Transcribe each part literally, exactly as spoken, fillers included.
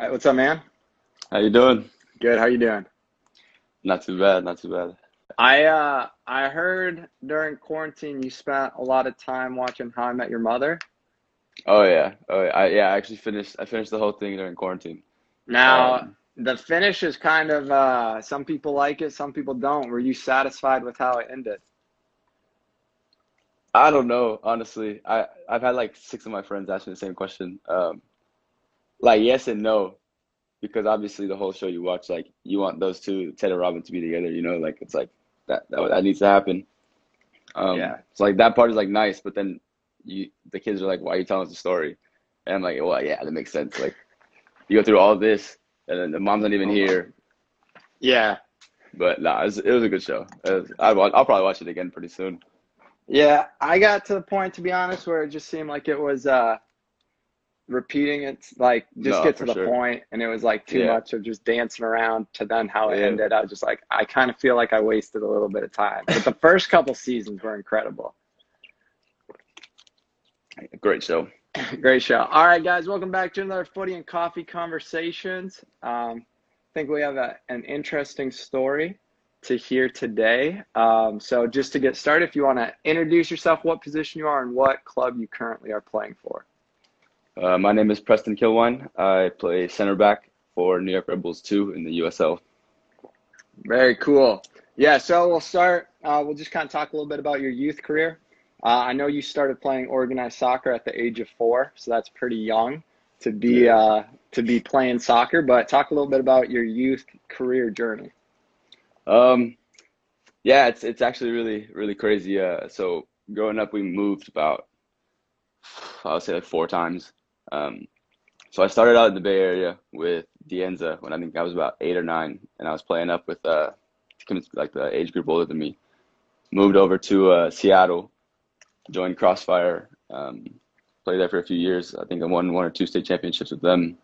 All right, what's up, man? How you doing? Good. How you doing? Not too bad. Not too bad. I uh, I heard during quarantine you spent a lot of time watching How I Met Your Mother. Oh yeah. Oh yeah. I, yeah. I actually finished. I finished the whole thing during quarantine. Now um, the finish is kind of uh, some people like it, some people don't. Were you satisfied with how it ended? I don't know, honestly. I I've had like six of my friends ask me the same question. Um, like yes and no. Because obviously the whole show you watch, like you want those two, Ted and Robin, to be together, you know, like it's like that that, that needs to happen. Um, yeah. So like that part is like nice, but then you the kids are like, "Why are you telling us the story?" And I'm like, "Well, yeah, that makes sense." Like you go through all this, and then the mom's not even here. Yeah. But nah, it was, it was a good show. Was, I I'll probably watch it again pretty soon. Yeah, I got to the point, to be honest, where it just seemed like it was. Uh, repeating it's like just no, get to the sure. point, and it was like too yeah. much of just dancing around to then how it yeah. ended. I was just like, I kind of feel like I wasted a little bit of time, but the first couple seasons were incredible. Great show. Great show. All right, guys, welcome back to another Footy and Coffee Conversations. um I think we have a, an interesting story to hear today. Um so just to get started, if you want to introduce yourself, what position you are and what club you currently are playing for. Uh, my name is Preston Kilwine. I play center back for New York Red Bulls two in the U S L. Very cool. Yeah, so we'll start, uh, we'll just kind of talk a little bit about your youth career. Uh, I know you started playing organized soccer at the age of four, so that's pretty young to be, uh, to be playing soccer, but talk a little bit about your youth career journey. Um, yeah, it's, it's actually really, really crazy. Uh, so growing up, we moved about, I would say like four times. Um, so I started out in the Bay Area with DeAnza when I think I was about eight or nine, and I was playing up with uh, like the age group older than me. Moved over to uh, Seattle, joined Crossfire, um, played there for a few years. I think I won one or two state championships with them.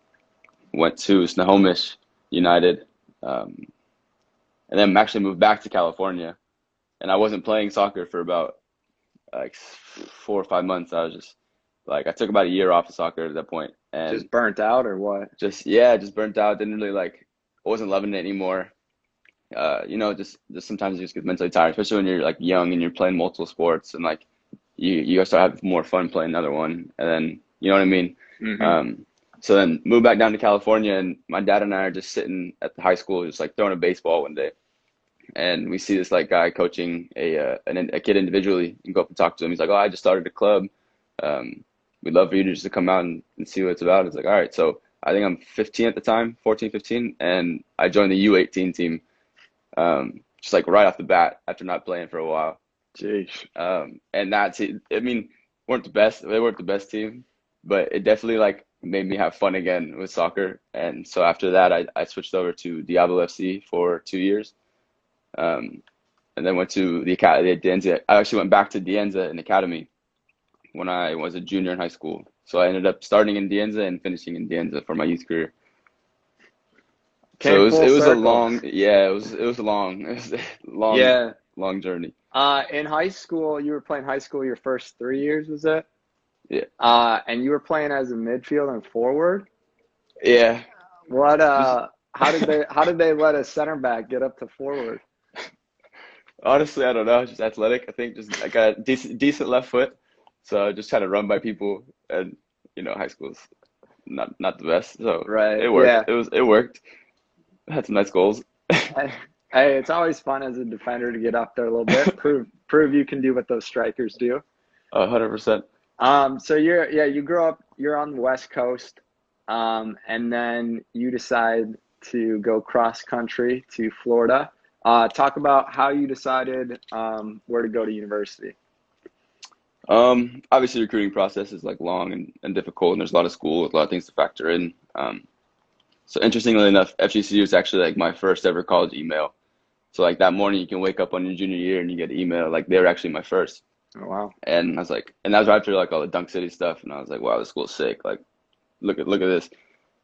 Went to Snohomish United, um, and then actually moved back to California. And I wasn't playing soccer for about like four or five months. I was just Like I took about a year off of soccer at that point, and just burnt out or what? Just yeah, just burnt out. Didn't really like. I wasn't loving it anymore. Uh, you know, just just sometimes you just get mentally tired, especially when you're like young and you're playing multiple sports, and like you you start having more fun playing another one, and then you know what I mean. Mm-hmm. Um, so then moved back down to California, and my dad and I are just sitting at the high school, just like throwing a baseball one day, and we see this like guy coaching a uh, an, a kid individually, and go up and talk to him. He's like, "Oh, I just started a club." Um, We'd love for you to just to come out and, and see what it's about. It's like, all right. So I think I'm fifteen at the time, fourteen, fifteen. And I joined the U eighteen team um, just like right off the bat after not playing for a while. Jeez. Um, and that's, I mean, weren't the best. They weren't the best team, but it definitely like made me have fun again with soccer. And so after that, I, I switched over to Diablo F C for two years. Um, and then went to the academy. I actually went back to Dianza in academy when I was a junior in high school. So I ended up starting in DeAnza and finishing in DeAnza for my youth career. Came so it was, it was a long, yeah, it was, it was a long, it was a long, yeah. long journey. Uh, in high school, you were playing high school your first three years, was it? Yeah. Uh, and you were playing as a midfield and forward? Yeah. What, uh, how did they, how did they let a center back get up to forward? Honestly, I don't know. Just athletic. I think just I got a decent, decent left foot. So just trying to run by people, and you know, high school's not not the best. So right. it worked. Yeah. It was it worked. Had some nice goals. Hey, it's always fun as a defender to get up there a little bit, prove prove you can do what those strikers do. A hundred percent. Um. So you're yeah. You grow up. You're on the West Coast, um, and then you decide to go cross country to Florida. Uh, talk about how you decided um, where to go to university. Um, obviously the recruiting process is like long and, and difficult, and there's a lot of school with a lot of things to factor in. Um, so interestingly enough, F G C U is actually like my first ever college email. So like that morning you can wake up on your junior year and you get an email, like they were actually my first. Oh, wow. And I was like, and that was right after like all the Dunk City stuff. And I was like, wow, this school's sick. Like, look at, look at this.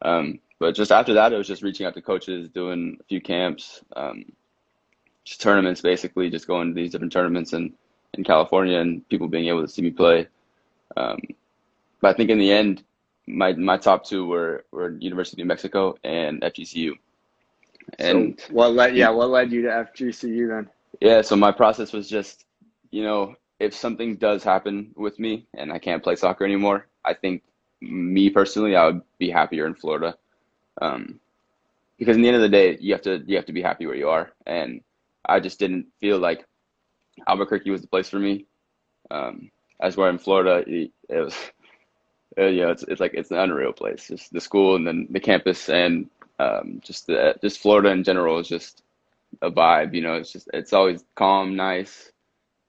Um, but just after that, it was just reaching out to coaches, doing a few camps, um, just tournaments, basically just going to these different tournaments and in California and people being able to see me play. Um, but I think in the end, my my top two were were University of New Mexico and F G C U. And so what led yeah what led you to F G C U then? Yeah, so my process was just, you know, if something does happen with me and I can't play soccer anymore, I think me personally, I would be happier in Florida, um, because in the end of the day, you have to you have to be happy where you are, and I just didn't feel like Albuquerque was the place for me. Um, as where in Florida, it, it was, it, you know, it's it's like it's an unreal place. Just the school and then the campus and um, just the just Florida in general is just a vibe. You know, it's just it's always calm, nice,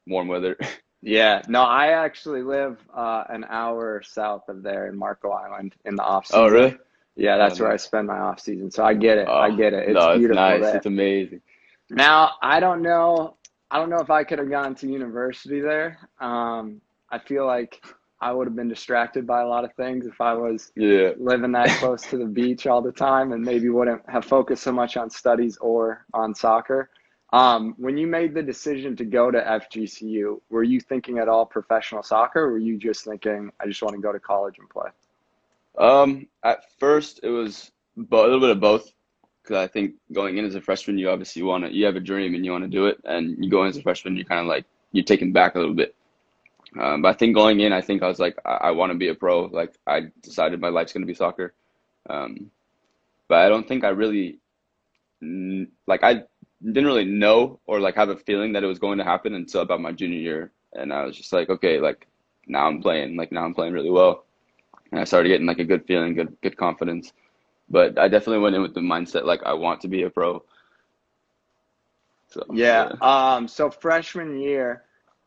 warm weather. Yeah, no, I actually live uh, an hour south of there in Marco Island in the off season. Oh, really? Yeah, that's oh, where I spend my off season. So I get it. Oh, I get it. It's, no, it's beautiful. Nice. There. It's amazing. Now I don't know. I don't know if I could have gone to university there. Um, I feel like I would have been distracted by a lot of things if I was yeah. living that close to the beach all the time, and maybe wouldn't have focused so much on studies or on soccer. Um, when you made the decision to go to F G C U, were you thinking at all professional soccer, or were you just thinking, I just want to go to college and play? Um, at first, it was a little bit of both, because I think going in as a freshman, you obviously want to, you have a dream and you want to do it, and you go in as a freshman, you're kind of like, you're taken back a little bit. Um, but I think going in, I think I was like, I, I want to be a pro. Like, I decided my life's going to be soccer. Um, but I don't think I really, like, I... didn't really know or like have a feeling that it was going to happen until about my junior year. And I was just like, okay, like now I'm playing, like now I'm playing really well. And I started getting like a good feeling, good, good confidence. But I definitely went in with the mindset, like I want to be a pro. So, yeah. yeah. Um, so freshman year,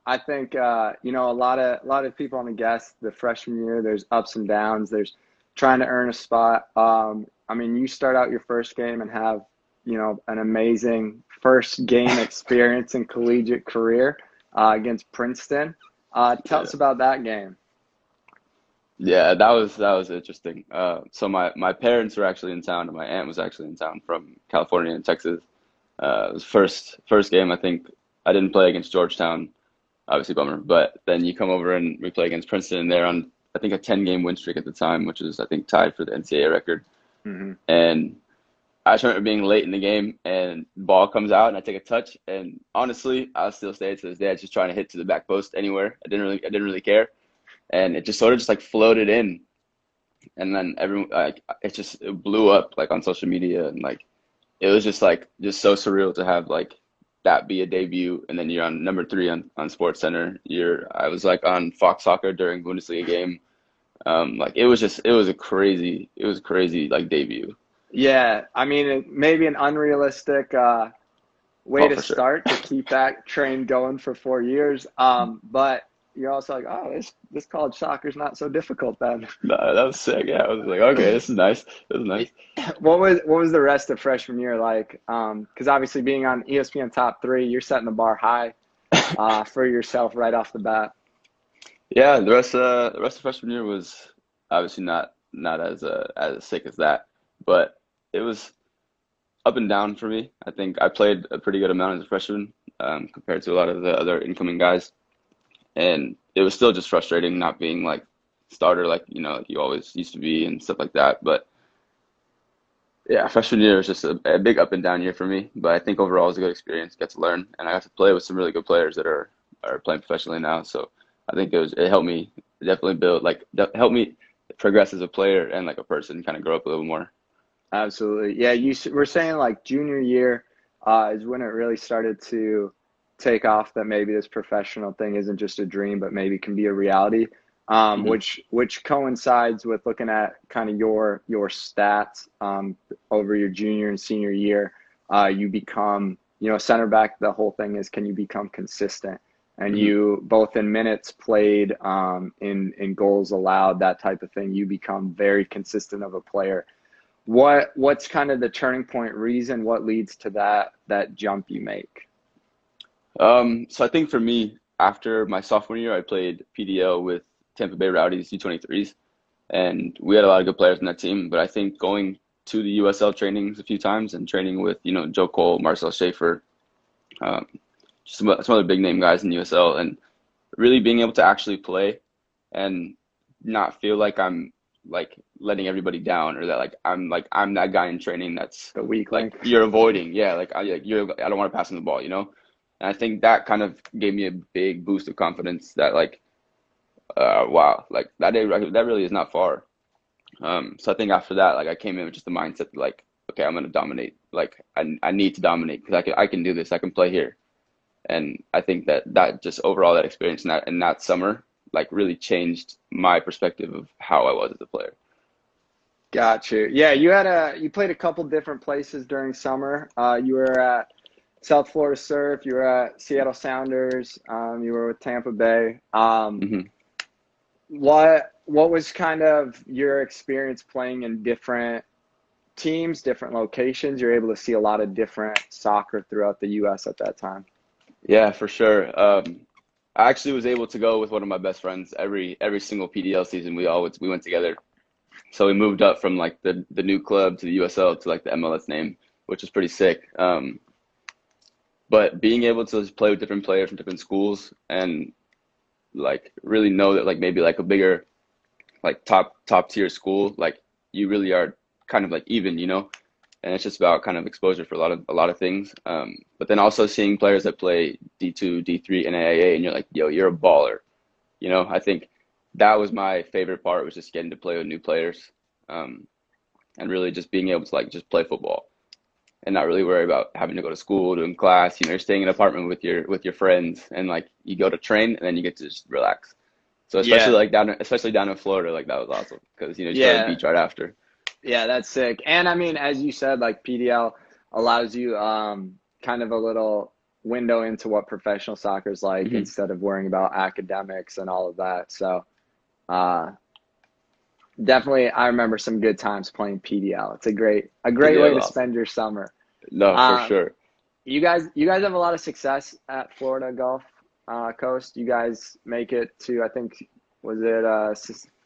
I think, uh, you know, a lot of, a lot of people on the guest, the freshman year, there's ups and downs, there's trying to earn a spot. Um, I mean, you start out your first game and have, you know, an amazing first game experience in collegiate career uh, against Princeton. Uh, tell yeah. us about that game. Yeah, that was that was interesting. Uh, so my, my parents were actually in town, and my aunt was actually in town from California and Texas. Uh, it was first first game, I think. I didn't play against Georgetown, obviously bummer. But then you come over and we play against Princeton, and they're on, I think, a ten-game win streak at the time, which is, I think, tied for the N C A A record. Mm-hmm. And I just remember being late in the game, and the ball comes out, and I take a touch. And honestly, I still stay to this day. I was just trying to hit to the back post anywhere. I didn't really, I didn't really care, and it just sort of just like floated in, and then everyone like it just it blew up like on social media, and like it was just like just so surreal to have like that be a debut, and then you're on number three on on SportsCenter. You're I was like on Fox Soccer during Bundesliga game, um, like it was just it was a crazy it was a crazy like debut. Yeah, I mean, maybe an unrealistic uh, way oh, to start sure. to keep that train going for four years. Um, but you're also like, oh, this this college soccer's not so difficult then. No, that was sick. Yeah, I was like, okay, this is nice. This is nice. What was what was the rest of freshman year like? Um, because obviously, being on E S P N Top Three, you're setting the bar high uh, for yourself right off the bat. Yeah, the rest uh, the rest of freshman year was obviously not not as uh, as sick as that, but it was up and down for me. I think I played a pretty good amount as a freshman um, compared to a lot of the other incoming guys. And it was still just frustrating not being like starter, like, you know, like you always used to be and stuff like that. But yeah, freshman year was just a, a big up and down year for me. But I think overall it was a good experience, got to learn. And I got to play with some really good players that are, are playing professionally now. So I think it was, it helped me definitely build, like helped me progress as a player and like a person, kind of grow up a little more. Absolutely. Yeah, you were saying like junior year uh, is when it really started to take off, that maybe this professional thing isn't just a dream, but maybe can be a reality, um, mm-hmm. which which coincides with looking at kind of your your stats um, over your junior and senior year. Uh, you become, you know, center back. The whole thing is, can you become consistent? And mm-hmm. you, both in minutes played, um, in, in goals allowed, that type of thing, you become very consistent of a player. What what's kind of the turning point reason? What leads to that that jump you make? Um, so I think for me, after my sophomore year, I played P D L with Tampa Bay Rowdies U twenty-threes, and we had a lot of good players in that team. But I think going to the U S L trainings a few times and training with, you know, Joe Cole, Marcel Schaefer, um, just some, some other big name guys in the U S L, and really being able to actually play and not feel like I'm like letting everybody down, or that like I'm like I'm that guy in training that's the weak link. Like you're avoiding, yeah, like I like you're I don't want to pass him the ball, you know. And I think that kind of gave me a big boost of confidence that like, uh, wow, like that day that really is not far. Um, so I think after that, like I came in with just the mindset that, like, okay, I'm gonna dominate. Like I I need to dominate because I can I can do this. I can play here. And I think that that just overall that experience in that in that summer like really changed my perspective of how I was as a player. Got you. Yeah, you had a you played a couple different places during summer. Uh, you were at South Florida Surf. You were at Seattle Sounders. Um, you were with Tampa Bay. Um, mm-hmm. What what was kind of your experience playing in different teams, different locations? You're able to see a lot of different soccer throughout the U S at that time. Yeah, for sure. Um, I actually was able to go with one of my best friends every every single P D L season. We always we went together. So we moved up from like the the new club to the U S L to like the M L S name, which is pretty sick. Um, but being able to just play with different players from different schools and like really know that like maybe like a bigger like top top tier school, like you really are kind of like even, you know. And it's just about kind of exposure for a lot of a lot of things. Um, but then also seeing players that play D two, D three, N A I A, and you're like, yo, you're a baller. You know, I think that was my favorite part, was just getting to play with new players, um, and really just being able to like just play football and not really worry about having to go to school, doing class. You know, you're staying in an apartment with your with your friends, and like you go to train and then you get to just relax. So especially yeah. like down especially down in Florida, like that was awesome because you know you yeah. go to the beach right after. Yeah, that's sick. And I mean, as you said, like P D L allows you um, kind of a little window into what professional soccer is like, mm-hmm. instead of worrying about academics and all of that. So uh, definitely, I remember some good times playing P D L. It's a great, a great way to spend your summer. No, for um, sure. You guys, you guys have a lot of success at Florida Gulf uh, Coast. You guys make it to, I think, was it uh,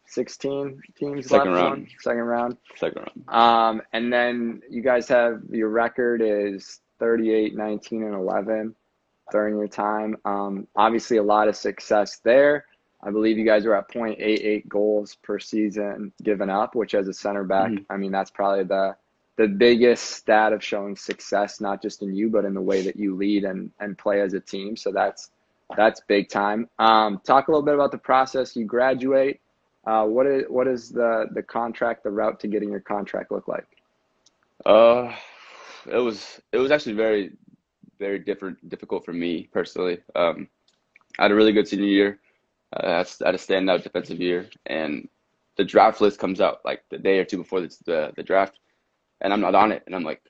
sixteen teams second left round. Second round. Second round. Um, and then you guys have, your record is thirty-eight, nineteen, and eleven during your time. Um, obviously a lot of success there. I believe you guys were at point eight eight goals per season given up, which as a center back, mm-hmm. I mean, that's probably the the biggest stat of showing success, not just in you, but in the way that you lead and, and play as a team. So that's, that's big time. Um, talk a little bit about the process. You graduate. Uh, what is what is the, the contract, the route to getting your contract look like? Uh, it was it was actually very, very different difficult for me personally. Um, I had a really good senior year. Uh, I had a standout defensive year, and the draft list comes out like the day or two before the the, the draft, and I'm not on it. And I'm like,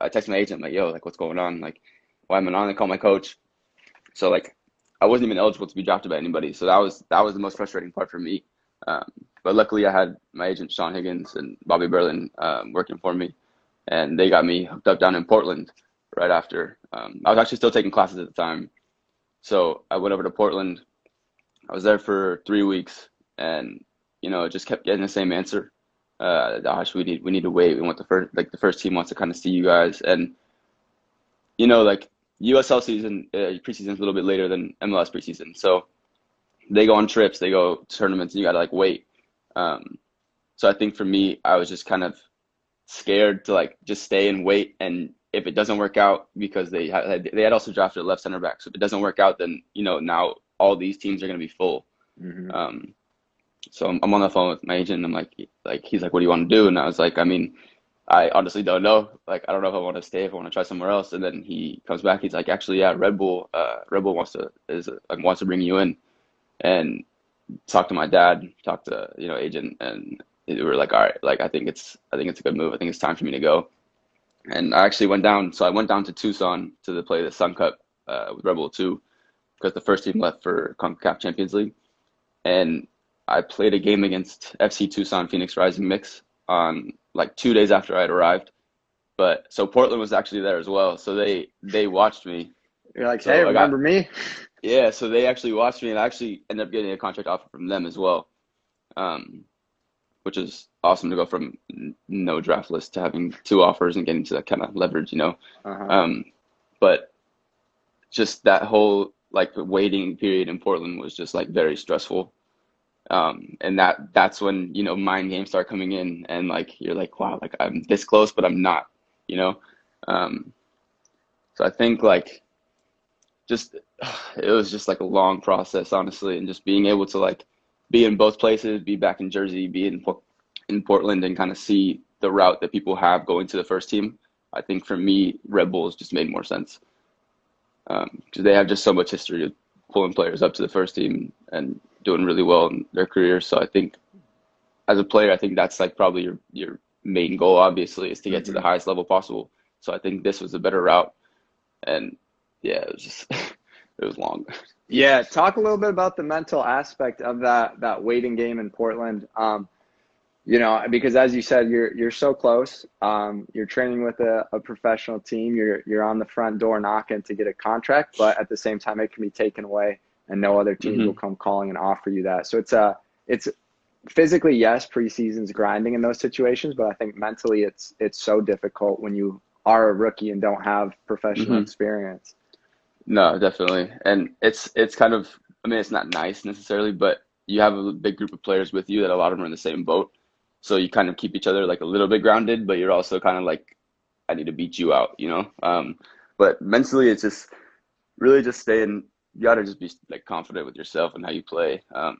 I text my agent, I'm like, yo, like what's going on? Like, why am I not on? I call my coach. So like, I wasn't even eligible to be drafted by anybody. So that was that was the most frustrating part for me. Um, but luckily I had my agent, Sean Higgins, and Bobby Berlin um, working for me, and they got me hooked up down in Portland right after. Um, I was actually still taking classes at the time. So I went over to Portland. I was there for three weeks and, you know, just kept getting the same answer. Uh, gosh, we need, we need to wait. We want the first, like the first team wants to kind of see you guys. And, you know, like U S L season, uh, preseason is a little bit later than M L S preseason. So they go on trips, they go to tournaments, and you gotta like wait. Um, so I think for me, I was just kind of scared to like just stay and wait. And if it doesn't work out, because they had, they had also drafted a left center back. So if it doesn't work out, then, you know, now all these teams are gonna be full. Mm-hmm. Um, so I'm, I'm on the phone with my agent, and I'm like, like he's like, what do you want to do? And I was like, I mean, I honestly don't know. Like, I don't know if I want to stay, if I want to try somewhere else. And then he comes back, he's like, actually, yeah, Red Bull, uh, Red Bull wants to is like wants to bring you in. And talked to my dad, talked to, you know, agent, and we were like, all right, like, I think it's, I think it's a good move. I think it's time for me to go. And I actually went down. So I went down to Tucson to the play the Sun Cup uh, with Red Bull two, because the first team left for CONCACAF Champions League. And I played a game against F C Tucson, Phoenix Rising mix on like two days after I had arrived. But so Portland was actually there as well. So they, they watched me. You're like, so hey, I remember got, me? Yeah, so they actually watched me, and I actually ended up getting a contract offer from them as well, um, which is awesome to go from no draft list to having two offers and getting to that kind of leverage, you know. Uh-huh. Um, but just that whole, like, waiting period in Portland was just, like, very stressful. Um, and that that's when, you know, mind games start coming in, and like, you're like, wow, like I'm this close, but I'm not, you know? Um, so I think like, just, it was just like a long process, honestly. And just being able to like be in both places, be back in Jersey, be in, in Portland, and kind of see the route that people have going to the first team. I think for me, Red Bulls just made more sense. Um, cause they have just so much history of pulling players up to the first team and doing really well in their careers. So I think as a player, I think that's like probably your, your main goal, obviously, is to get mm-hmm. to the highest level possible. So I think this was a better route. And yeah, it was just, it was long. Yeah. Talk a little bit about the mental aspect of that, that waiting game in Portland. Um, you know, because as you said, you're, you're so close, um, you're training with a, a professional team, you're, you're on the front door knocking to get a contract, but at the same time, it can be taken away and no other team mm-hmm. will come calling and offer you that. So it's a, it's physically, yes, preseason's grinding in those situations, but I think mentally it's, it's so difficult when you are a rookie and don't have professional mm-hmm. experience. No, definitely. And it's, it's kind of, I mean, it's not nice necessarily, but you have a big group of players with you that a lot of them are in the same boat. So you kind of keep each other like a little bit grounded, but you're also kind of like, I need to beat you out, you know? Um, but mentally, it's just really just staying, you gotta just be like confident with yourself and how you play. Um,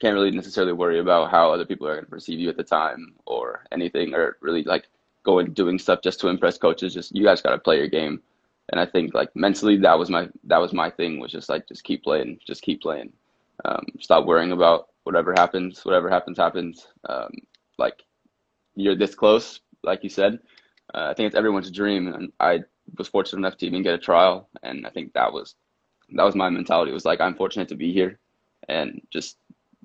can't really necessarily worry about how other people are gonna perceive you at the time or anything, or really like going, doing stuff just to impress coaches. Just, you guys gotta play your game. And I think like mentally, that was my, that was my thing, was just like, just keep playing, just keep playing. Um, stop worrying about whatever happens, whatever happens, happens. Um, like, you're this close, like you said. Uh, I think it's everyone's dream, and I was fortunate enough to even get a trial. And I think that was, that was my mentality. It was like, I'm fortunate to be here, and just,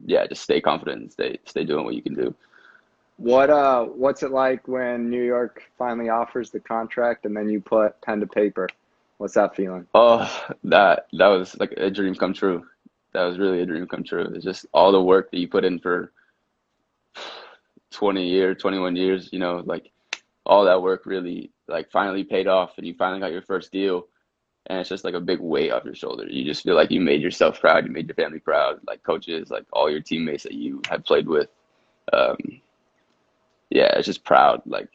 yeah, just stay confident and stay, stay doing what you can do. What, uh, what's it like when New York finally offers the contract and then you put pen to paper? What's that feeling? Oh, that, that was like a dream come true. That was really a dream come true. It's just all the work that you put in for twenty years, twenty-one years, you know, like all that work really like finally paid off, and you finally got your first deal, and it's just like a big weight off your shoulder. You just feel like you made yourself proud. You made your family proud, like coaches, like all your teammates that you have played with. Um, yeah, it's just proud, like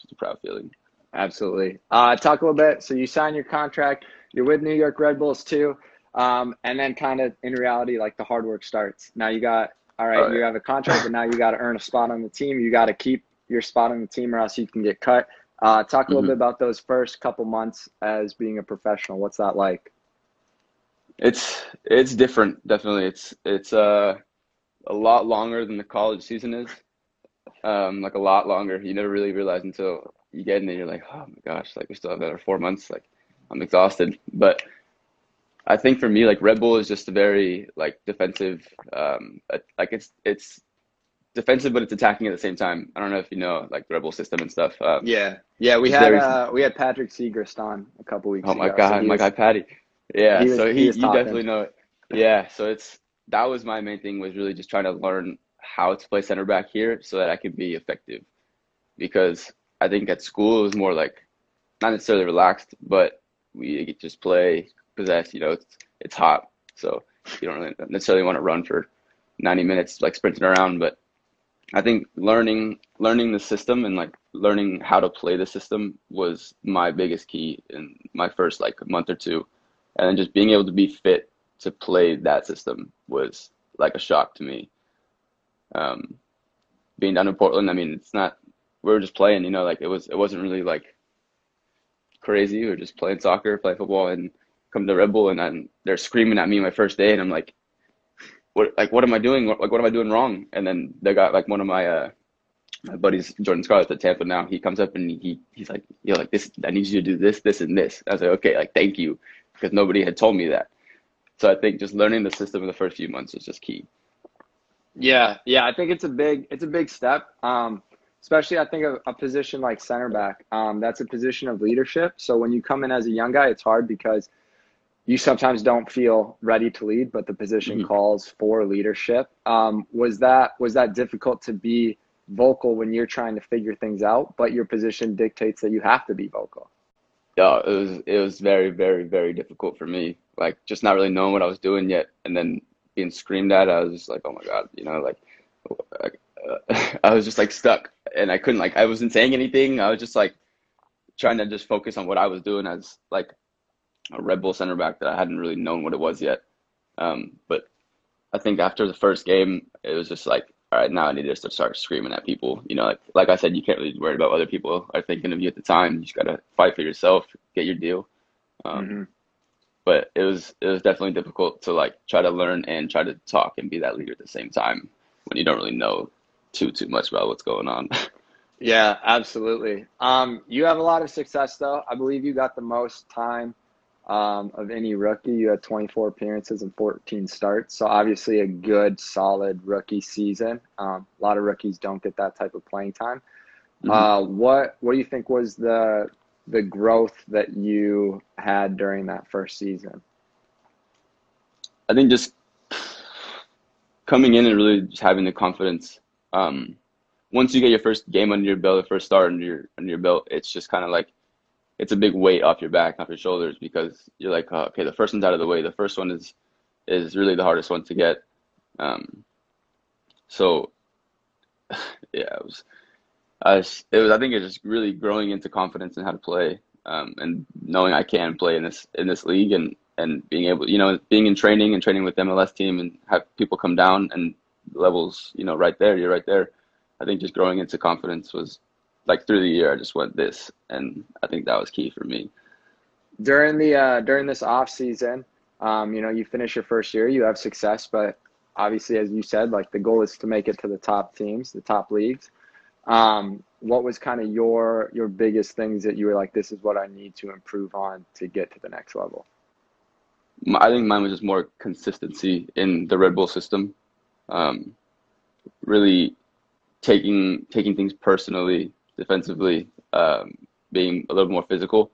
just a proud feeling. Absolutely. Uh, talk a little bit. So you sign your contract, you're with New York Red Bulls too. Um, and then kind of in reality, like the hard work starts. Now you got, all right, oh, yeah. you have a contract, but now you got to earn a spot on the team. You got to keep your spot on the team or else you can get cut. Uh, talk a little mm-hmm. bit about those first couple months as being a professional. What's that like? It's, it's different. Definitely. It's, it's, uh, a lot longer than the college season is. Um, like a lot longer. You never really realize until you get in there, you're like, oh my gosh, like we still have another four months. Like I'm exhausted, but I think for me, like Red Bull is just a very like defensive, um, like it's, it's defensive, but it's attacking at the same time. I don't know if you know, like the Red Bull system and stuff. Um, yeah. Yeah. We had, very... uh, we had Patrick Segrist on a couple weeks ago. Oh my ago, God. So my was, God, Patty. Yeah. He was, so he, he you definitely know it. Yeah. So it's, that was my main thing, was really just trying to learn how to play center back here so that I could be effective, because I think at school it was more like not necessarily relaxed, but we could just play, possess, you know, it's, it's hot, so you don't really necessarily want to run for ninety minutes like sprinting around. But I think learning learning the system and like learning how to play the system was my biggest key in my first like month or two, and then just being able to be fit to play that system was like a shock to me. Um, being down in Portland, I mean, it's not, we were just playing, you know, like it was, it wasn't really like crazy. We were just playing soccer, playing football, and come to Red Bull, and I'm, they're screaming at me my first day, and I'm like, what, like, what am I doing? What, like, what am I doing wrong? And then they got like one of my, uh, my buddies, Jordan Scarlett at Tampa now, he comes up and he, he's like, yo, like this, I need you to do this, this, and this. I was like, okay, like, thank you. Because nobody had told me that. So I think just learning the system in the first few months was just key. Yeah. Yeah. I think it's a big, it's a big step. Um, especially I think of a position like center back, um, that's a position of leadership. So when you come in as a young guy, it's hard because you sometimes don't feel ready to lead, but the position mm-hmm. calls for leadership. Um, was that, was that difficult to be vocal when you're trying to figure things out, but your position dictates that you have to be vocal? Yeah, it was, it was very, very, very difficult for me. Like just not really knowing what I was doing yet. And then being screamed at, I was just like, oh my God, you know, like uh, I was just like stuck, and I couldn't, like, I wasn't saying anything. I was just like trying to just focus on what I was doing as like a Red Bull center back that I hadn't really known what it was yet. Um, but I think after the first game, it was just like, all right, now I need to just start screaming at people. You know, like, like I said, you can't really worry about what other people are thinking of you at the time. You just got to fight for yourself, get your deal. Um, mm-hmm. But it was it was definitely difficult to like try to learn and try to talk and be that leader at the same time when you don't really know too too much about what's going on. Yeah, absolutely. Um, you have a lot of success though. I believe you got the most time um, of any rookie. You had twenty-four appearances and fourteen starts. So obviously a good, solid rookie season. Um, a lot of rookies don't get that type of playing time. Mm-hmm. Uh, what what do you think was the the growth that you had during that first season? I think just coming in and really just having the confidence. Um, once you get your first game under your belt, the first start under your, under your belt, it's just kind of like, it's a big weight off your back, off your shoulders, because you're like, oh, okay, the first one's out of the way. The first one is, is really the hardest one to get. Um, so yeah, it was, Uh, it was, I think it's just really growing into confidence in how to play, um, and knowing I can play in this, in this league, and, and being able, you know, being in training and training with the M L S team and have people come down and levels, you know, right there, you're right there. I think just growing into confidence was like through the year, I just went this, and I think that was key for me. During the, uh, during this off season, um, you know, you finish your first year, you have success, but obviously, as you said, like the goal is to make it to the top teams, the top leagues. Um, what was kind of your, your biggest things that you were like, this is what I need to improve on to get to the next level? I think mine was just more consistency in the Red Bull system. Um, really taking, taking things personally, defensively, um, being a little more physical,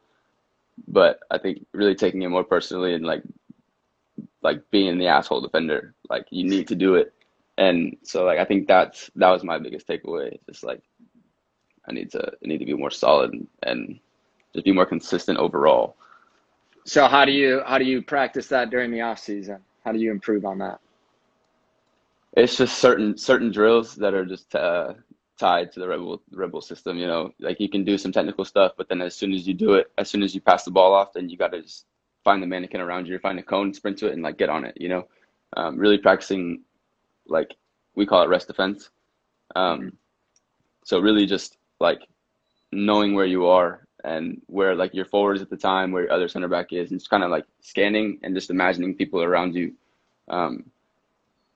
but I think really taking it more personally and like, like being the asshole defender, like you need to do it. And so, like, I think that's, that was my biggest takeaway. Just like, I need to, I need to be more solid and, and just be more consistent overall. So how do you, how do you practice that during the off season? How do you improve on that? It's just certain, certain drills that are just uh, tied to the Red Bull, Red Bull system, you know, like you can do some technical stuff, but then as soon as you do it, as soon as you pass the ball off, then you got to just find the mannequin around you, find a cone, sprint to it and like get on it, you know, um, really practicing, like we call it rest defense. Um, so really just like knowing where you are and where like your forward is at the time, where your other center back is, and just kind of like scanning and just imagining people around you. Um,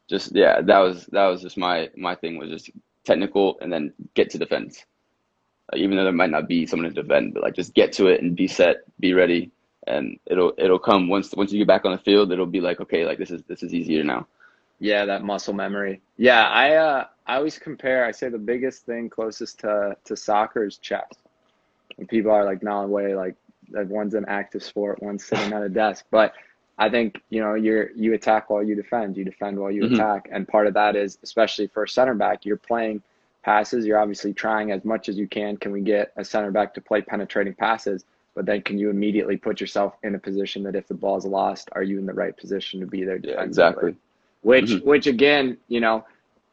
just, yeah, that was, that was just my, my thing was just technical and then get to defense. Like, even though there might not be someone to defend, but like just get to it and be set, be ready. And it'll, it'll come once, once you get back on the field, it'll be like, okay, like this is, this is easier now. Yeah, that muscle memory. Yeah, I uh, I always compare, I say the biggest thing closest to, to soccer is chess. And people are like, no way, like one's an active sport, one's sitting at a desk. But I think, you know, you're you attack while you defend, you defend while you mm-hmm. attack. And part of that is, especially for a center back, you're playing passes, you're obviously trying as much as you can. Can we get a center back to play penetrating passes? But then can you immediately put yourself in a position that if the ball's lost, are you in the right position to be there defensively? Yeah, exactly. Which, mm-hmm. which again, you know,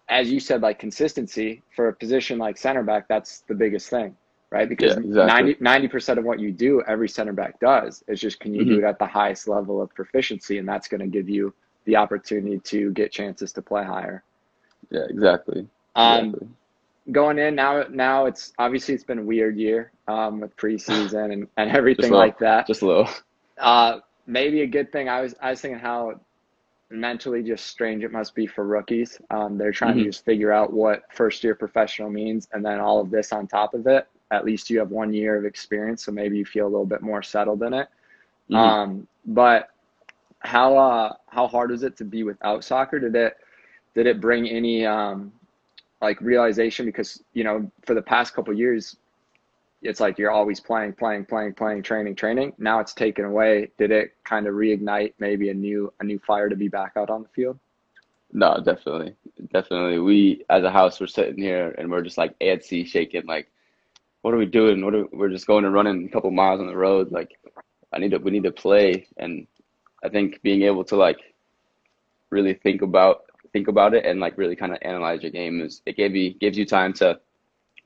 as you said, like consistency for a position like center back, that's the biggest thing, right? Because yeah, exactly. ninety percent of what you do, every center back does. It's just, can you mm-hmm. do it at the highest level of proficiency? And that's going to give you the opportunity to get chances to play higher. Yeah, exactly. Um, exactly. Going in now, now it's obviously it's been a weird year um, with preseason and, and everything like that. Just a little. Uh, maybe a good thing. I was, I was thinking how mentally just strange it must be for rookies. Um, they're trying mm-hmm. to just figure out what first year professional means. And then all of this on top of it, at least you have one year of experience. So maybe you feel a little bit more settled in it. Mm-hmm. Um, but how, uh, how hard is it to be without soccer? Did it, did it bring any, um, like realization? Because, you know, for the past couple of years, it's like you're always playing, playing, playing, playing, training, training. Now it's taken away. Did it kind of reignite maybe a new a new fire to be back out on the field? No, definitely. Definitely. We, as a house, we're sitting here and we're just like antsy, shaking, like, what are we doing? What are, we're just going and running a couple miles on the road. Like, I need to, we need to play. And I think being able to, like, really think about think about it and like really kind of analyze your game. Is it gave you gives you time to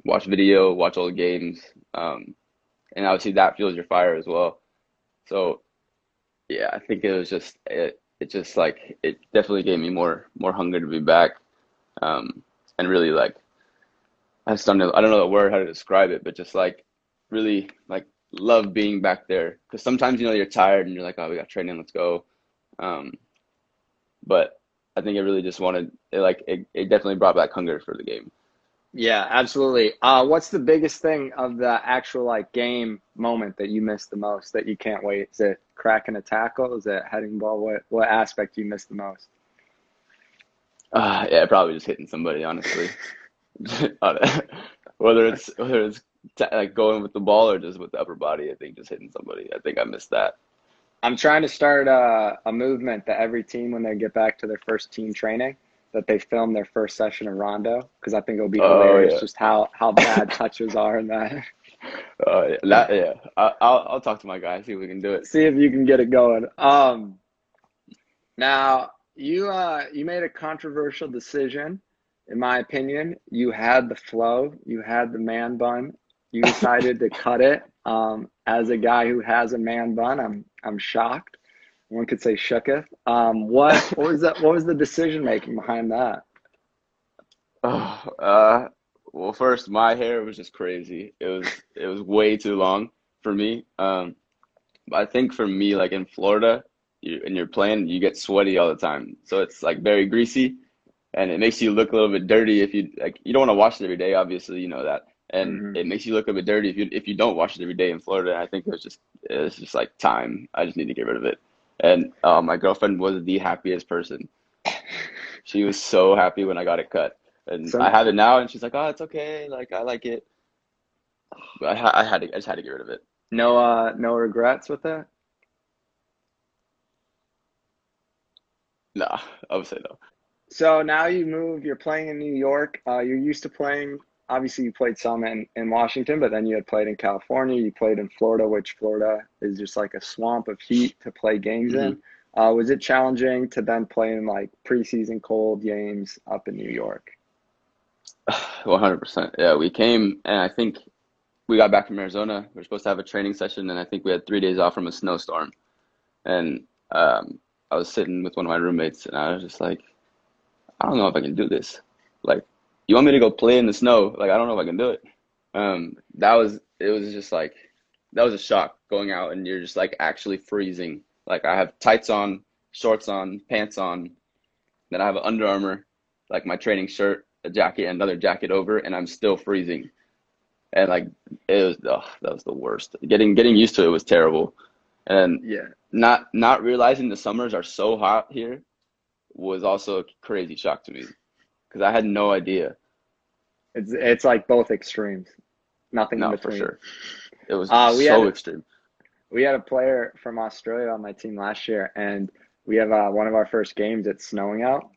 watch video, watch old games, um, and obviously that fuels your fire as well. So yeah, I think it was just it. It just like it definitely gave me more more hunger to be back, um, and really like I just don't know I don't know the word how to describe it, but just like really like love being back there, because sometimes you know you're tired and you're like, oh, we got training, let's go, um, but I think it really just wanted it like it, it definitely brought back hunger for the game. Yeah, absolutely. Uh, what's the biggest thing of the actual like game moment that you missed the most that you can't wait? Is it cracking a tackle? Is it heading ball? What what aspect do you miss the most? Uh, yeah, probably just hitting somebody, honestly. whether it's whether it's ta- like going with the ball or just with the upper body, I think just hitting somebody. I think I missed that. I'm trying to start a, a movement that every team, when they get back to their first team training, that they film their first session of Rondo, because I think it'll be hilarious. Oh, yeah. Just how, how bad touches are in that. Oh, yeah. That, yeah. I, I'll I'll talk to my guy, see if we can do it. See if you can get it going. Um, now, you uh you made a controversial decision, in my opinion. You had the flow. You had the man bun. You decided to cut it. Um, as a guy who has a man bun, I'm I'm shocked. One could say shooketh. Um, what what was that? What was the decision making behind that? Oh, uh, well, first, my hair was just crazy. It was it was way too long for me. Um, but I think for me, like in Florida, you and you're playing, you get sweaty all the time, so it's like very greasy, and it makes you look a little bit dirty if you like. You don't want to wash it every day, obviously, you know that, and mm-hmm. it makes you look a bit dirty if you if you don't wash it every day in Florida. And I think it was just it was just like time. I just need to get rid of it. And uh, my girlfriend was the happiest person. She was so happy when I got it cut, and so, I have it now, and she's like, "Oh, it's okay. Like I like it." But I, I had to, I just had to get rid of it. No, uh, no regrets with that. Nah, I would say no. So now you move. You're playing in New York. Uh, you're used to playing. Obviously, you played some in, in Washington, but then you had played in California. You played in Florida, which Florida is just like a swamp of heat to play games mm-hmm. in. Uh, was it challenging to then play in like preseason cold games up in New York? one hundred percent. Yeah, we came and I think we got back from Arizona. We were supposed to have a training session, and I think we had three days off from a snowstorm. And um, I was sitting with one of my roommates, and I was just like, I don't know if I can do this. Like, you want me to go play in the snow? Like, I don't know if I can do it. Um, that was, it was just like, that was a shock going out and you're just like actually freezing. Like I have tights on, shorts on, pants on. Then I have an Under Armour, like my training shirt, a jacket, and another jacket over, and I'm still freezing. And like, it was, oh, that was the worst. Getting, getting used to it was terrible. And yeah, not, not realizing the summers are so hot here was also a crazy shock to me. Because I had no idea. It's it's like both extremes. Nothing no, in between. For sure. It was uh, so a, extreme. We had a player from Australia on my team last year, and we have uh, one of our first games, it's snowing out.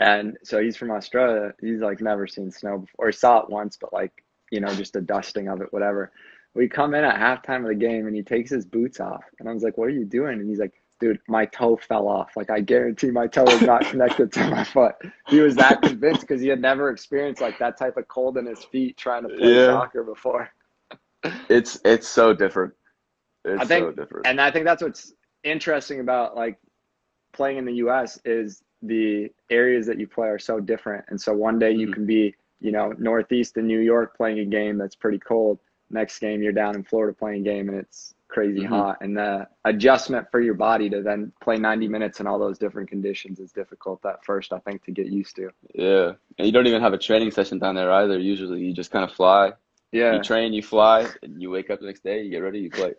And so he's from Australia. He's like never seen snow before. Or he saw it once, but like, you know, just a dusting of it, whatever. We come in at halftime of the game, and he takes his boots off. And I was like, what are you doing? And he's like, dude, my toe fell off. Like, I guarantee my toe is not connected to my foot. He was that convinced because he had never experienced like that type of cold in his feet trying to play yeah. soccer before. It's it's so different. It's I think, so different. And I think that's what's interesting about like playing in the U S is the areas that you play are so different. And so one day you mm-hmm. can be, you know, Northeast in New York playing a game that's pretty cold. Next game you're down in Florida playing a game and it's crazy mm-hmm. hot, and the adjustment for your body to then play ninety minutes in all those different conditions is difficult at first, I think, to get used to. Yeah, and you don't even have a training session down there either. Usually you just kind of fly. Yeah, you train, you fly, and you wake up the next day, you get ready, you play.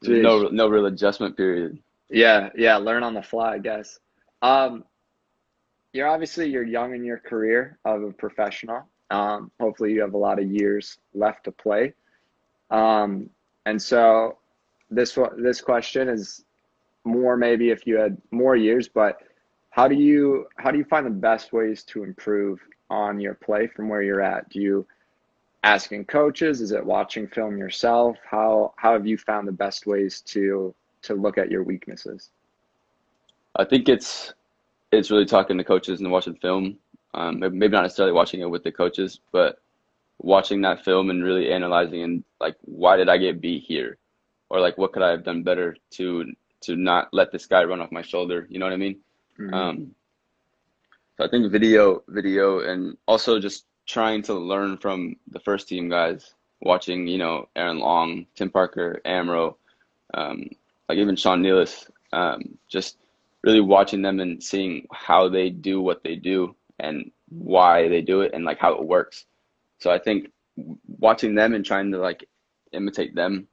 no no real adjustment period. Yeah yeah learn on the fly, I guess. Um you're obviously you're young in your career of a professional. Um hopefully you have a lot of years left to play. um And so this this question is more maybe if you had more years, but how do you how do you find the best ways to improve on your play from where you're at? Do you asking coaches? Is it watching film yourself? How how have you found the best ways to to look at your weaknesses? I think it's it's really talking to coaches and watching film. Um, maybe not necessarily watching it with the coaches, but watching that film and really analyzing and like, why did I get beat here? Or like, what could I have done better to to not let this guy run off my shoulder? You know what I mean? Mm-hmm. Um, so I think video, video, and also just trying to learn from the first team guys, watching, you know, Aaron Long, Tim Parker, Amro, um, like even Sean Nealis, um, just really watching them and seeing how they do what they do and why they do it and like how it works. So I think watching them and trying to like imitate them,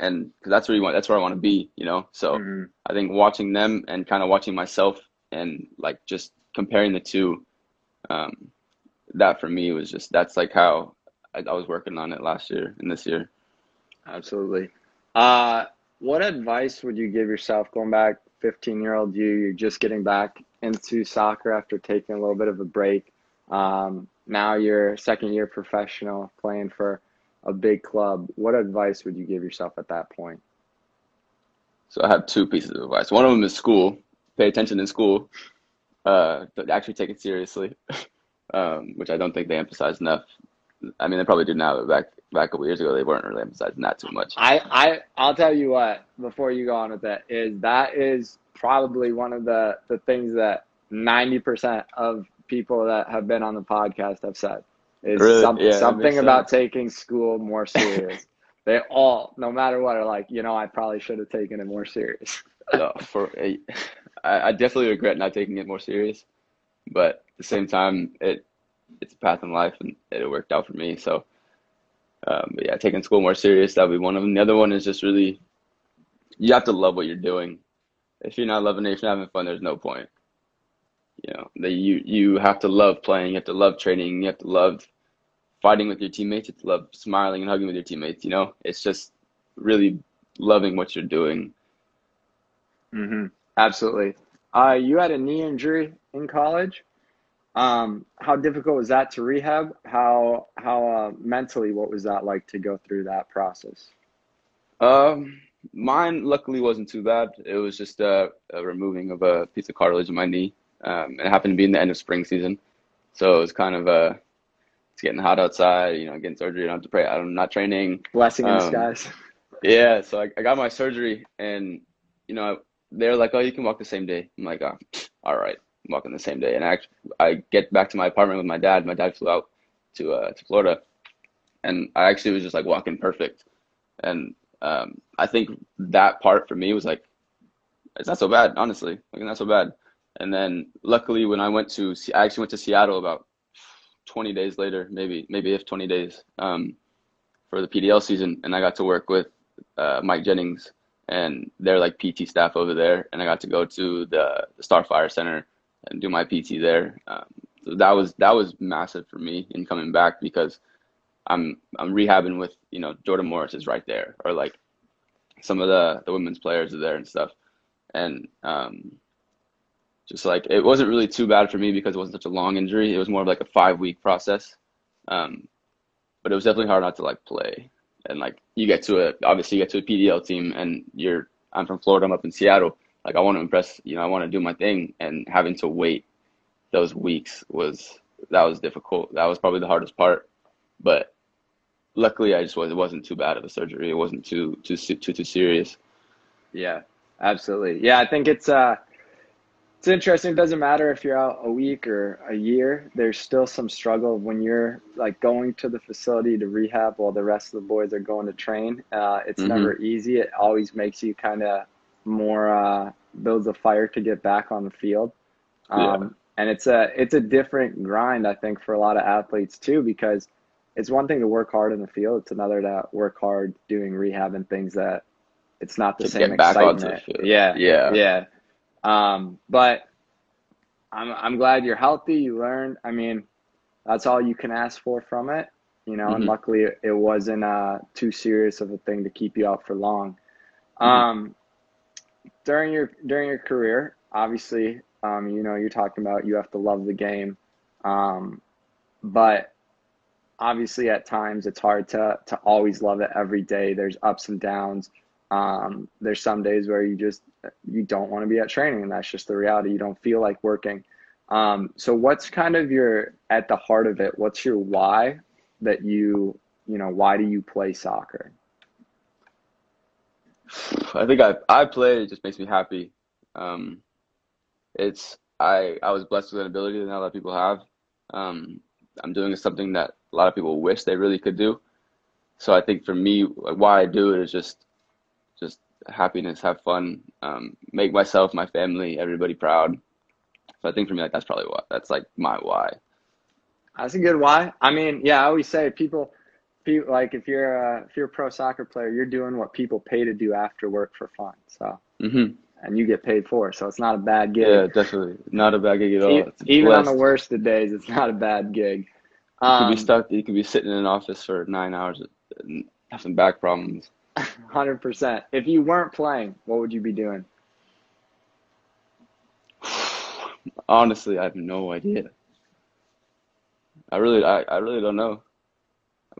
and cause that's where you want, that's where I want to be, you know? So mm-hmm. I think watching them and kind of watching myself and like just comparing the two, um, that for me was just, that's like how I, I was working on it last year and this year. Absolutely. Uh, what advice would you give yourself going back fifteen year old you? You're just getting back into soccer after taking a little bit of a break. Um, now you're second year professional playing for a big club. What advice would you give yourself at that point? So I have two pieces of advice. One of them is school. Pay attention in school. Uh, actually take it seriously, um, which I don't think they emphasize enough. I mean, they probably do now, but back back a couple years ago, they weren't really emphasizing that too much. I, I, I'll tell you what, before you go on with that, is that is probably one of the, the things that ninety percent of people that have been on the podcast have said. Is really? some, yeah, something about taking school more serious. They all, no matter what, are like, you know, I probably should have taken it more serious. No, for I, I definitely regret not taking it more serious, but at the same time, it it's a path in life, and it worked out for me. So, um, but yeah, taking school more serious, that'd be one of them. The other one is just really, you have to love what you're doing. If you're not loving it, if you're not having fun, there's no point. You know, that you you have to love playing, you have to love training, you have to love fighting with your teammates, you have to love smiling and hugging with your teammates. You know, it's just really loving what you're doing. Mm-hmm. Absolutely. Uh, you had a knee injury in college. Um, how difficult was that to rehab? How how uh, mentally, what was that like to go through that process? Um, mine luckily wasn't too bad. It was just uh, a removing of a piece of cartilage in my knee. Um, it happened to be in the end of spring season, so it was kind of uh, it's getting hot outside. You know, getting surgery. I don't have to pray. I'm not training. Blessing in um, disguise. Yeah, so I, I got my surgery, and you know they're like, "Oh, you can walk the same day." I'm like, "Oh, all right, I'm walking the same day." And I actually, I get back to my apartment with my dad. My dad flew out to uh, to Florida, and I actually was just like walking perfect. And um, I think that part for me was like, it's not so bad, honestly. Like, not so bad. And then luckily when I went to, I actually went to Seattle about twenty days later, maybe, maybe if twenty days um, for the P D L season. And I got to work with uh, Mike Jennings and their like P T staff over there. And I got to go to the, the Starfire Center and do my P T there. Um, so that was, that was massive for me in coming back because I'm, I'm rehabbing with, you know, Jordan Morris is right there, or like some of the, the women's players are there and stuff. And, um, just like, it wasn't really too bad for me because it wasn't such a long injury. It was more of like a five week process. Um, but it was definitely hard not to like play. And like, you get to a, obviously you get to a P D L team and you're, I'm from Florida, I'm up in Seattle. Like I want to impress, you know, I want to do my thing, and having to wait those weeks was, that was difficult. That was probably the hardest part, but luckily I just was, it wasn't too bad of a surgery. It wasn't too, too, too, too serious. Yeah, absolutely. Yeah. I think it's, uh, It's interesting. It doesn't matter if you're out a week or a year. There's still some struggle when you're like going to the facility to rehab while the rest of the boys are going to train. Uh, it's mm-hmm. never easy. It always makes you kind of more uh, builds a fire to get back on the field. Um, yeah. And it's a it's a different grind, I think, for a lot of athletes too, because it's one thing to work hard in the field. It's another to work hard doing rehab and things that it's not the to same get back excitement. Onto the field. Yeah, yeah, yeah. Um, but I'm, I'm glad you're healthy. You learned, I mean, that's all you can ask for from it, you know, mm-hmm. and luckily it, it wasn't, uh, too serious of a thing to keep you out for long. Mm-hmm. Um, during your, during your career, obviously, um, you know, you're talking about, you have to love the game. Um, but obviously at times it's hard to, to always love it every day. There's ups and downs. Um, there's some days where you just, you don't want to be at training, and that's just the reality. You don't feel like working. Um, so what's kind of your, at the heart of it, what's your why that you, you know, why do you play soccer? I think I, I play, it just makes me happy. Um, it's, I, I was blessed with an ability that not a lot of people have. Um, I'm doing something that a lot of people wish they really could do. So I think for me, why I do it is just, just happiness, have fun, um, make myself, my family, everybody proud. So I think for me, like, that's probably why. That's like my why. That's a good why. I mean, yeah, I always say people, people like if you're a, if you're a pro soccer player, you're doing what people pay to do after work for fun. So. Mm-hmm. And you get paid for it, so it's not a bad gig. Yeah, definitely. Not a bad gig at all. Even, even on the worst of days, it's not a bad gig. Um, you could be stuck. You could be sitting in an office for nine hours and have some back problems. one hundred percent. If you weren't playing, what would you be doing? Honestly, I have no idea. I really, I, I really don't know.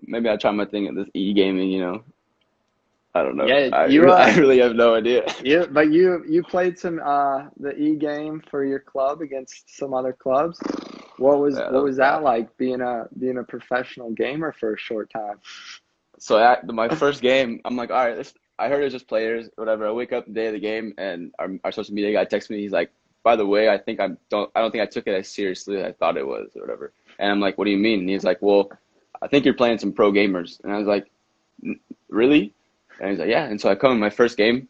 Maybe I try my thing at this e-gaming, you know. I don't know. Yeah, you, I, I really have no idea. Yeah, but you you played some uh, the e game for your club against some other clubs. What was yeah, what that was that bad. Like being a being a professional gamer for a short time? So I, my first game, I'm like, all right, this, I heard it was just players, whatever. I wake up the day of the game, and our, our social media guy texts me. He's like, by the way, I think I don't I don't think I took it as seriously as I thought it was, or whatever. And I'm like, what do you mean? And he's like, well, I think you're playing some pro gamers. And I was like, really? And he's like, yeah. And so I come in my first game.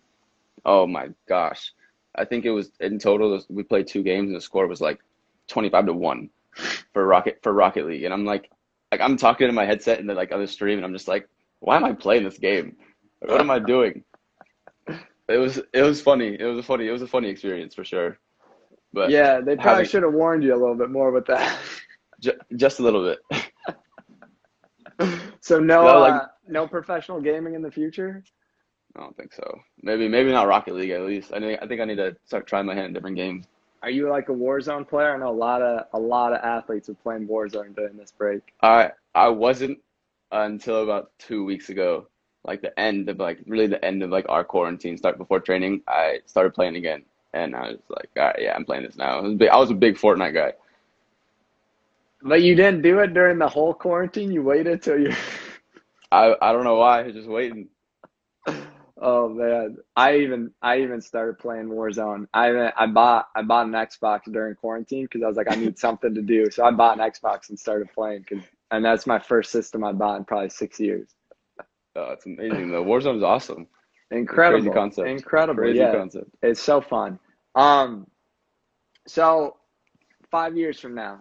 Oh, my gosh. I think it was in total, we played two games, and the score was like twenty-five to one for Rocket for Rocket League. And I'm like, like I'm talking to my headset in the like other stream, and I'm just like, why am I playing this game? What am I doing? It was it was funny. It was a funny. It was a funny experience for sure. But yeah, they probably having, should have warned you a little bit more with that. Just, just a little bit. So no, no like, uh, no professional gaming in the future? I don't think so. Maybe maybe not Rocket League at least. I think I think I need to start trying my hand in different games. Are you like a Warzone player? I know a lot of a lot of athletes are playing Warzone during this break. I I wasn't until about two weeks ago. Like the end of like really the end of like our quarantine start before training. I started playing again, and I was like, all right, yeah, I'm playing this now. I was a big, I was a big Fortnite guy. But you didn't do it during the whole quarantine. You waited till you. I I don't know why. I was just waiting. Oh man, I even I even started playing Warzone. I I bought I bought an Xbox during quarantine because I was like I need something to do. So I bought an Xbox and started playing. Cause, and that's my first system I bought in probably six years. Oh, it's amazing though. Warzone is awesome. Incredible crazy concept. Incredible. Crazy yeah. concept. It's so fun. Um, so five years from now.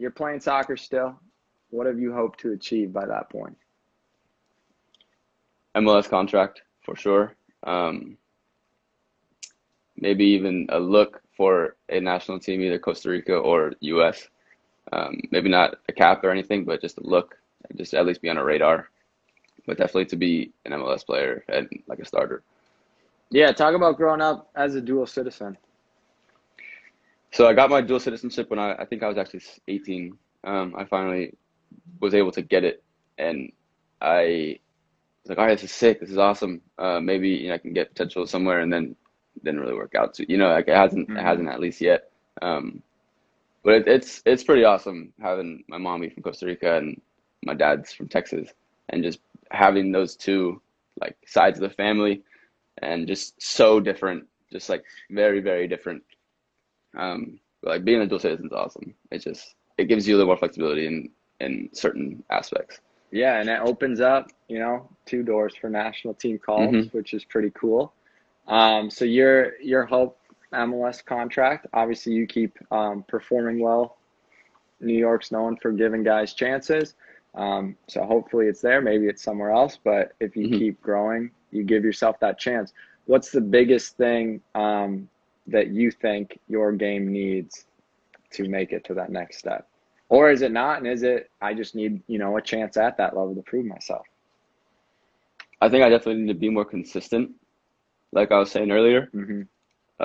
You're playing soccer still. What have you hoped to achieve by that point? M L S contract, for sure. Um, maybe even a look for a national team, either Costa Rica or U S. Um, maybe not a cap or anything, but just a look, just at least be on a radar. But definitely to be an M L S player and like a starter. Yeah, talk about growing up as a dual citizen. So I got my dual citizenship when I, I think I was actually eighteen. Um, I finally was able to get it, and I was like, all right, this is sick. This is awesome. Uh, maybe you know, I can get potential somewhere, and then didn't really work out. So, you know, like it hasn't, mm-hmm. it hasn't at least yet. Um, but it, it's it's pretty awesome having my mommy from Costa Rica and my dad's from Texas, and just having those two like sides of the family, and just so different, just like very, very different. Um, like being a dual citizen is awesome. It just it gives you a little more flexibility in, in certain aspects. Yeah, and it opens up, you know, two doors for national team calls, mm-hmm. which is pretty cool. Um, so your your hope M L S contract. Obviously, you keep um, performing well. New York's known for giving guys chances. Um, so hopefully, it's there. Maybe it's somewhere else. But if you mm-hmm. keep growing, you give yourself that chance. What's the biggest thing? Um, that you think your game needs to make it to that next step? Or is it not? And is it, I just need, you know, a chance at that level to prove myself? I think I definitely need to be more consistent, like I was saying earlier. Mm-hmm.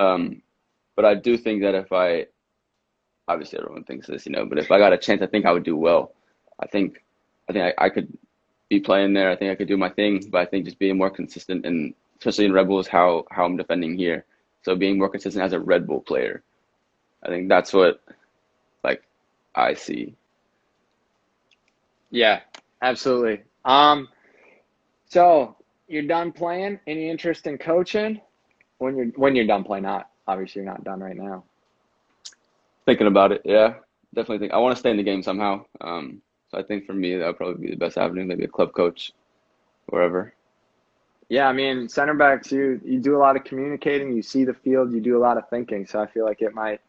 Um, but I do think that if I, obviously everyone thinks this, you know, but if I got a chance, I think I would do well. I think, I think I, I could be playing there. I think I could do my thing, but I think just being more consistent, and especially in Red Bull, is how, how I'm defending here. So being more consistent as a Red Bull player, I think that's what, like, I see. Yeah, absolutely. Um, so you're done playing. Any interest in coaching? When you're when you're done playing, not obviously you're not done right now. Thinking about it, yeah, definitely think I want to stay in the game somehow. Um, so I think for me that would probably be the best avenue, maybe a club coach, wherever. Yeah, I mean, center backs, you you do a lot of communicating. You see the field. You do a lot of thinking. So I feel like it might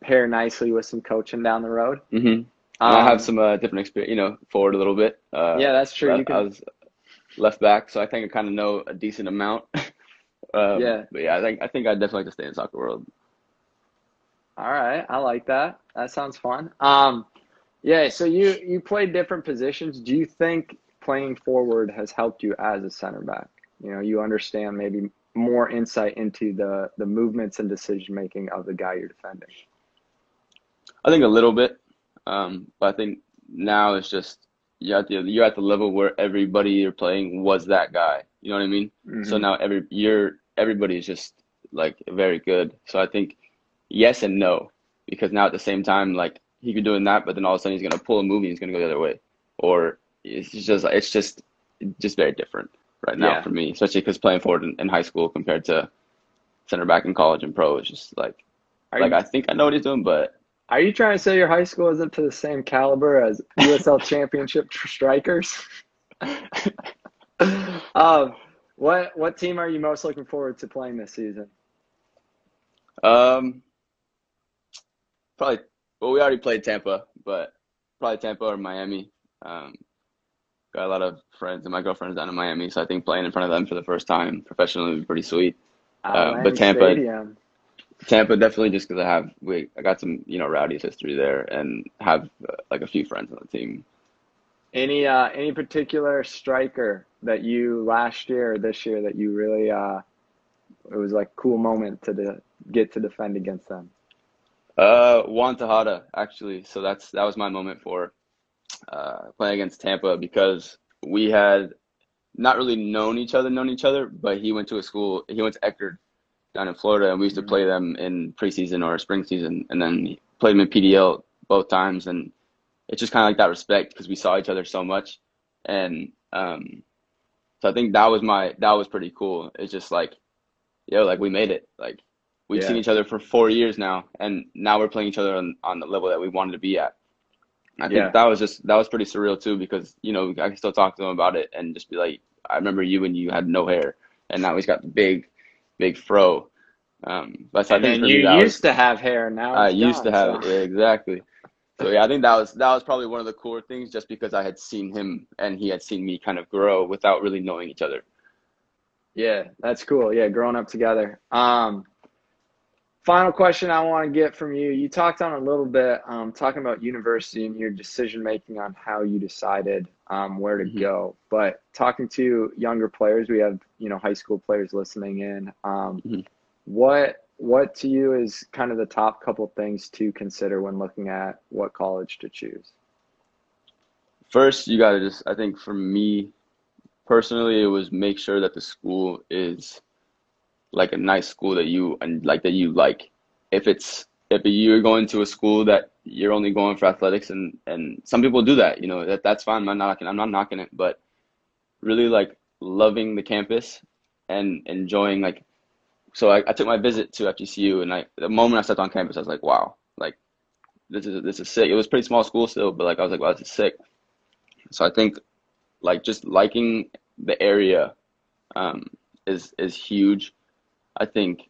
pair nicely with some coaching down the road. Mm-hmm. Um, I have some uh, different experience, you know, forward a little bit. Uh, yeah, that's true. I, you can... I was left back, so I think I kind of know a decent amount. Um, yeah, but yeah, I think I think I'd definitely like to stay in soccer world. All right, I like that. That sounds fun. Um, yeah. So you you played different positions. Do you think playing forward has helped you as a center back? You know, you understand maybe more insight into the the movements and decision making of the guy you're defending. I think a little bit, um, but I think now it's just you're at the you're at the level where everybody you're playing was that guy. You know what I mean? Mm-hmm. So now every you're everybody is just like very good. So I think yes and no, because now at the same time, like, he could be doing that, but then all of a sudden he's gonna pull a move and he's gonna go the other way, or it's just it's just just very different right now yeah. for me, especially because playing forward in, in high school compared to center back in college and pro is just like are like you, I think I know what he's doing, but are you trying to say your high school isn't to the same caliber as U S L championship strikers? Um, what what team are you most looking forward to playing this season? Um, probably. Well, we already played Tampa, but probably Tampa or Miami. Um, got a lot of friends and my girlfriend's down in Miami, so I think playing in front of them for the first time professionally would be pretty sweet. Uh, um, but Tampa, Stadium. Tampa definitely, just because I have we I got some you know Rowdies history there and have uh, like a few friends on the team. Any uh any particular striker that you last year or this year that you really uh it was like cool moment to de- get to defend against them? Uh, Juan Tejada, actually. So that's that was my moment for uh playing against Tampa, because we had not really known each other, known each other, but he went to a school, he went to Eckerd down in Florida, and we used to play them in preseason or spring season, and then played them in P D L both times, and it's just kind of like that respect because we saw each other so much. And um, so I think that was my, that was pretty cool. It's just like, yo, like we made it. Like we've yeah. seen each other for four years now, and now we're playing each other on, on the level that we wanted to be at. And I think yeah. that was just, that was pretty surreal too, because, you know, I can still talk to him about it and just be like, I remember you when you had no hair, and now he's got the big, big fro. Um, but so I think you used was, to have hair. Now I used gone, to have so. it. Yeah, exactly. So yeah, I think that was that was probably one of the cooler things, just because I had seen him and he had seen me kind of grow without really knowing each other. Yeah, that's cool. Yeah, growing up together. Um, final question I want to get from you. You talked on a little bit, um, talking about university and your decision making on how you decided um, where to mm-hmm. go. But talking to younger players, we have you know high school players listening in. Um, mm-hmm. What What to you is kind of the top couple things to consider when looking at what college to choose? First, you got to just, I think for me personally, it was make sure that the school is like a nice school that you and like that you like. If it's, if you're going to a school that you're only going for athletics, and, and some people do that, you know, that that's fine. I'm not, I'm not knocking it, but really like loving the campus and enjoying like, So I, I took my visit to F G C U, and I, the moment I stepped on campus, I was like, wow, like this is this is sick. It was a pretty small school still, but like I was like, wow, this is sick. So I think like just liking the area um, is is huge. I think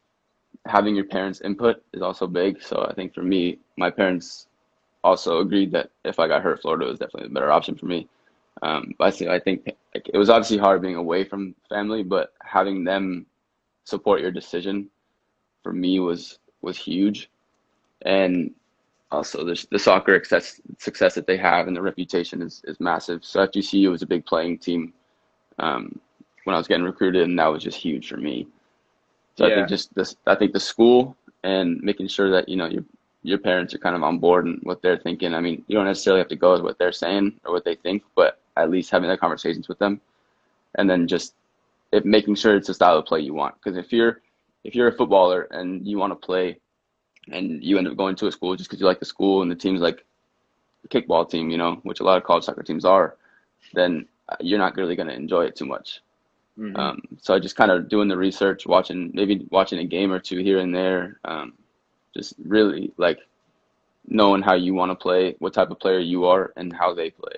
having your parents' input is also big. So I think for me, my parents also agreed that if I got hurt, Florida was definitely a better option for me. Um, but I think, I think like, it was obviously hard being away from family, but having them support your decision for me was was huge. And also the, the soccer success, success that they have and the reputation is, is massive. So F G C U was a big playing team um, when I was getting recruited, and that was just huge for me. So yeah. I think just this, I think the school and making sure that, you know, your your parents are kind of on board and what they're thinking. I mean, you don't necessarily have to go with what they're saying or what they think, but at least having that conversations with them, and then just it making sure it's the style of play you want. Because if you're if you're a footballer and you want to play, and you end up going to a school just because you like the school and the team's like a kickball team, you know, which a lot of college soccer teams are, then you're not really going to enjoy it too much. Mm-hmm. Um, so I just kind of doing the research, watching, maybe watching a game or two here and there, um, just really like knowing how you want to play, what type of player you are and how they play.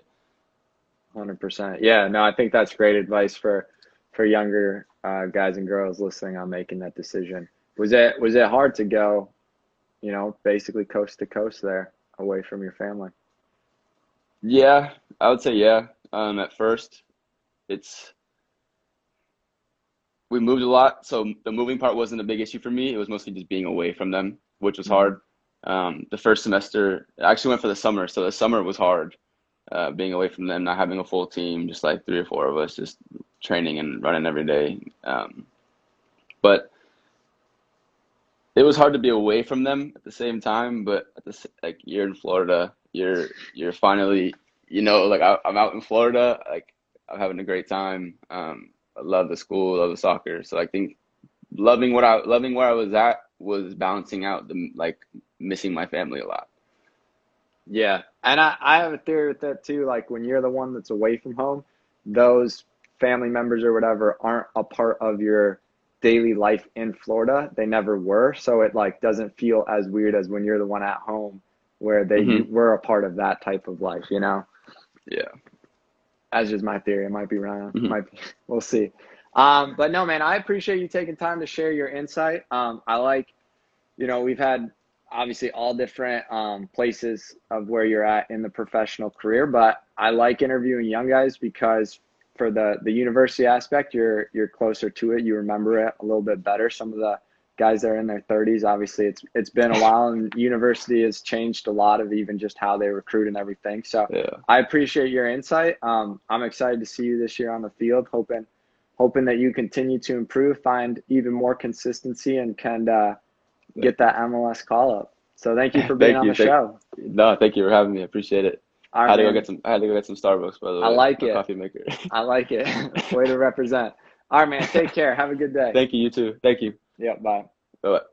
one hundred percent. Yeah, no, I think that's great advice for, for younger uh, guys and girls listening on making that decision. Was it, was it hard to go, you know, basically coast to coast there away from your family? Yeah, I would say, yeah. Um, at first it's, we moved a lot. So the moving part wasn't a big issue for me. It was mostly just being away from them, which was hard. Um, the first semester I actually went for the summer. So the summer was hard, uh, being away from them, not having a full team, just like three or four of us just training and running every day. Um, but it was hard to be away from them at the same time, but at the, like you're in Florida, you're you're finally, you know, like I, I'm out in Florida, like I'm having a great time. Um, I love the school, love the soccer. So I think loving what I loving where I was at was balancing out the like missing my family a lot. Yeah, and I I have a theory with that too. Like when you're the one that's away from home, those family members or whatever aren't a part of your daily life in Florida. They never were, so it like doesn't feel as weird as when you're the one at home where they mm-hmm. were a part of that type of life, you know? Yeah, that's just my theory. I might be wrong. Mm-hmm. Might be, we'll see. Um but no, man, I appreciate you taking time to share your insight. um I like, you know, we've had obviously all different um places of where you're at in the professional career, but I like interviewing young guys because for the, the university aspect, you're you're closer to it. You remember it a little bit better. Some of the guys that are in their thirties, obviously it's it's been a while, and university has changed a lot of even just how they recruit and everything. So yeah. I appreciate your insight. Um, I'm excited to see you this year on the field, hoping hoping that you continue to improve, find even more consistency, and can uh, get that M L S call up. So thank you for being on you. the thank, show. No, thank you for having me. I appreciate it. I had, to go get some, I had to go get some Starbucks, by the way. I like it. Coffee maker. I like it. Way to represent. All right, man. Take care. Have a good day. Thank you. You too. Thank you. Yeah. Bye. Bye-bye.